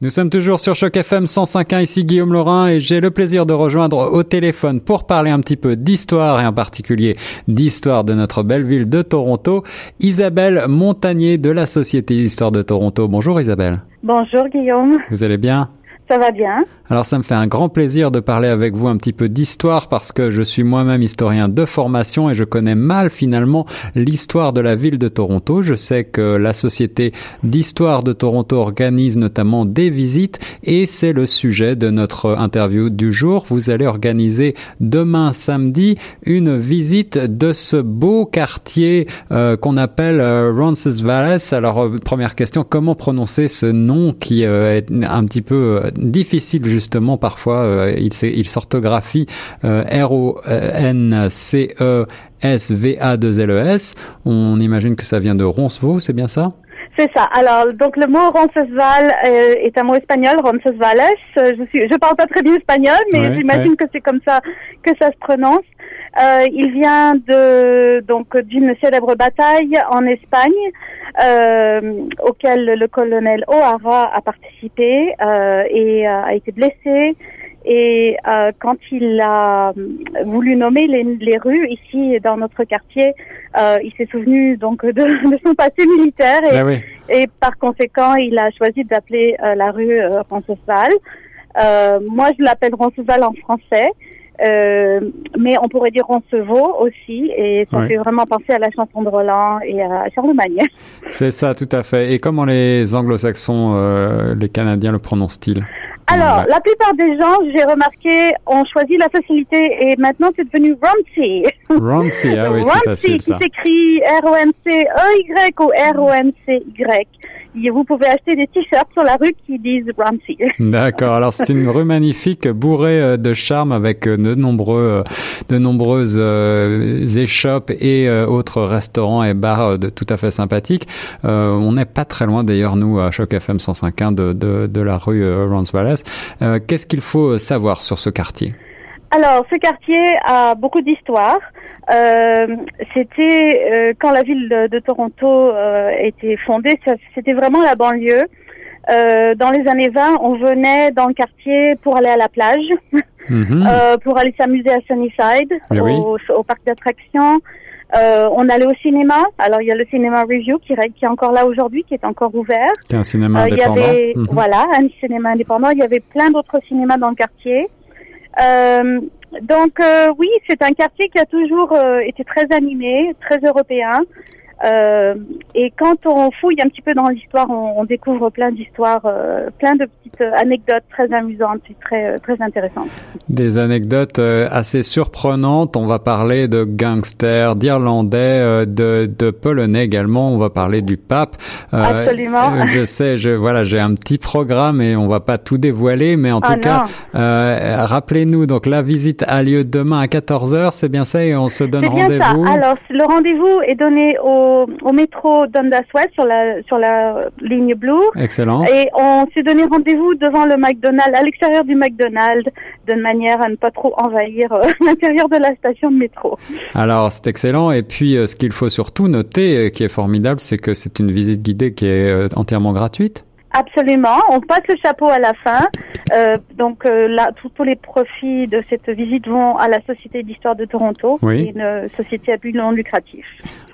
Nous sommes toujours sur Choc FM 105.1, ici Guillaume Laurin et j'ai le plaisir de rejoindre au téléphone pour parler un petit peu d'histoire et en particulier d'histoire de notre belle ville de Toronto, Isabelle Montagnier de la Société d'histoire de Toronto. Bonjour Isabelle. Bonjour Guillaume. Vous allez bien ? Ça va bien. Alors ça me fait un grand plaisir de parler avec vous un petit peu d'histoire parce que je suis moi-même historien de formation et je connais mal finalement l'histoire de la ville de Toronto. Je sais que la Société d'histoire de Toronto organise notamment des visites et c'est le sujet de notre interview du jour. Vous allez organiser demain samedi une visite de ce beau quartier qu'on appelle Roncesvaux. Alors première question, comment prononcer ce nom qui est un petit peu difficile justement parfois, il s'orthographie R-O-N-C-E-S-V-A-2-L-E-S. On imagine que ça vient de Roncesvaux, c'est bien ça? C'est ça. Alors, donc le mot Roncesvaux est un mot espagnol, Roncesvales. Je parle pas très bien espagnol, mais ouais, j'imagine que c'est comme ça que ça se prononce. Il vient d'une célèbre bataille en Espagne auquel le colonel O'Hara a participé et a été blessé. Et quand il a voulu nommer les rues ici dans notre quartier, il s'est souvenu donc de son passé militaire et par conséquent, il a choisi d'appeler la rue Roncesvaux. Moi, je l'appelle Roncesvaux en français. Mais on pourrait dire Roncesvaux aussi et ça fait vraiment penser à la chanson de Roland et à Charlemagne. C'est ça, tout à fait. Et comment les anglo-saxons, les Canadiens le prononcent-ils? Alors, la plupart des gens, j'ai remarqué, ont choisi la facilité et maintenant c'est devenu Ronce. Ronce, ah oui, c'est facile ça. Qui s'écrit R-O-N-C-E-Y ou R-O-N-C-Y. Vous pouvez acheter des t-shirts sur la rue qui disent Ramsey. D'accord. Alors, c'est une rue magnifique, bourrée de charme avec de nombreuses échoppes et autres restaurants et bars tout à fait sympathiques. On n'est pas très loin d'ailleurs, nous, à Choc FM 105.1 de la rue Roncesvaux. Qu'est-ce qu'il faut savoir sur ce quartier? Alors, ce quartier a beaucoup d'histoire. C'était quand la ville de Toronto était fondée, c'était vraiment la banlieue. Dans les années 20, on venait dans le quartier pour aller à la plage, pour aller s'amuser à Sunnyside, au parc d'attractions. On allait au cinéma. Alors, il y a le Cinéma Review qui est encore là aujourd'hui, qui est encore ouvert. C'est un cinéma indépendant. Voilà, un cinéma indépendant. Il y avait plein d'autres cinémas dans le quartier. Oui, c'est un quartier qui a toujours été très animé, très européen. Et quand on fouille un petit peu dans l'histoire, on découvre plein d'histoires, plein de petites anecdotes très amusantes et très intéressantes. Des anecdotes assez surprenantes. On va parler de gangsters, d'Irlandais, de Polonais également. On va parler du pape. Absolument. Je sais, j'ai un petit programme et on va pas tout dévoiler, mais en tout cas, rappelez-nous. Donc la visite a lieu demain à 14h, c'est bien ça, et on se donne rendez-vous. C'est bien ça. Alors le rendez-vous est donné au métro Dundas West sur la ligne bleue. Excellent. Et on s'est donné rendez-vous devant le McDonald's, à l'extérieur du McDonald's, de manière à ne pas trop envahir l'intérieur de la station de métro. Alors, c'est excellent. Et puis, ce qu'il faut surtout noter, qui est formidable, c'est que c'est une visite guidée qui est entièrement gratuite. Absolument, on passe le chapeau à la fin. Tous les profits de cette visite vont à la Société d'histoire de Toronto, qui est une société à but non lucratif.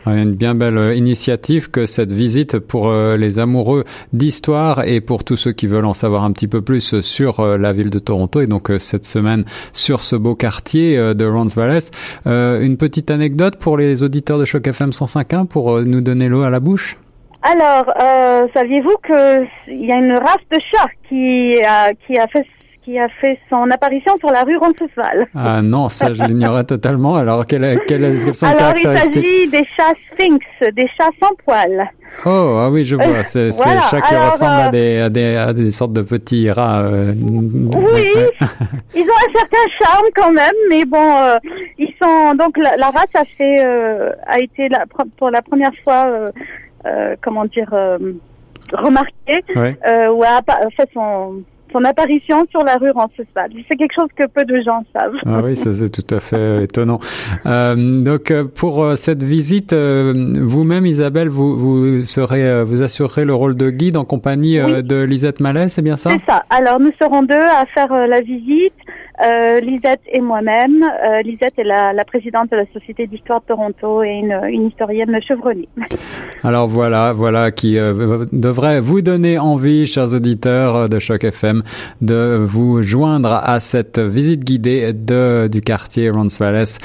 Une bien belle initiative que cette visite pour les amoureux d'histoire et pour tous ceux qui veulent en savoir un petit peu plus sur la ville de Toronto et donc cette semaine sur ce beau quartier de Roncesvaux. Une petite anecdote pour les auditeurs de Choc FM 105.1 pour nous donner l'eau à la bouche. Alors, saviez-vous qu'il y a une race de chats qui a fait son apparition sur la rue Roncesvaux? Ah non, ça je l'ignorais totalement. Alors, quelles sont les caractéristiques? Alors, il s'agit des chats sphinx, des chats sans poils. Oh, ah oui, je vois. C'est chats qui ressemblent à des sortes de petits rats. Oui, ils ont un certain charme quand même, mais bon, ils sont donc la race a été pour la première fois. Remarqué, ou a fait son son apparition sur la rue Roncesvaux. C'est quelque chose que peu de gens savent. Ah oui, ça c'est tout à fait étonnant. Donc pour cette visite, vous-même Isabelle, vous assurerez le rôle de guide en compagnie de Lisette Malais, c'est bien ça? C'est ça. Alors nous serons deux à faire la visite, Lisette et moi-même. Lisette est la présidente de la Société d'histoire de Toronto et une historienne chevronnée. Alors voilà qui devrait vous donner envie, chers auditeurs de Choc FM, de vous joindre à cette visite guidée du quartier Roncesvaux,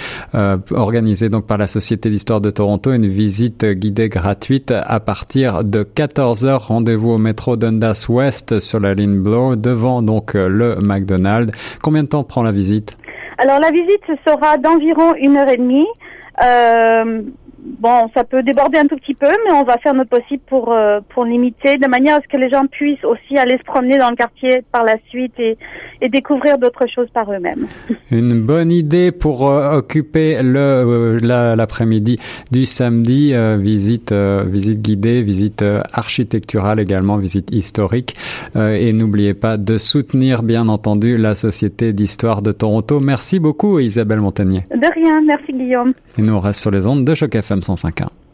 organisée donc par la Société d'histoire de Toronto, une visite guidée gratuite à partir de 14h. Rendez-vous au métro Dundas West sur la ligne Bloor, devant donc le McDonald's. Combien de temps prend la visite? Alors la visite sera d'environ 1h30. Bon, ça peut déborder un tout petit peu, mais on va faire notre possible pour limiter, de manière à ce que les gens puissent aussi aller se promener dans le quartier par la suite et découvrir d'autres choses par eux-mêmes. Une bonne idée pour occuper l'après-midi du samedi, visite guidée, visite architecturale également, visite historique. Et n'oubliez pas de soutenir, bien entendu, la Société d'histoire de Toronto. Merci beaucoup, Isabelle Montagnier. De rien, merci Guillaume. Et nous on reste sur les ondes de Choc FM 105.1.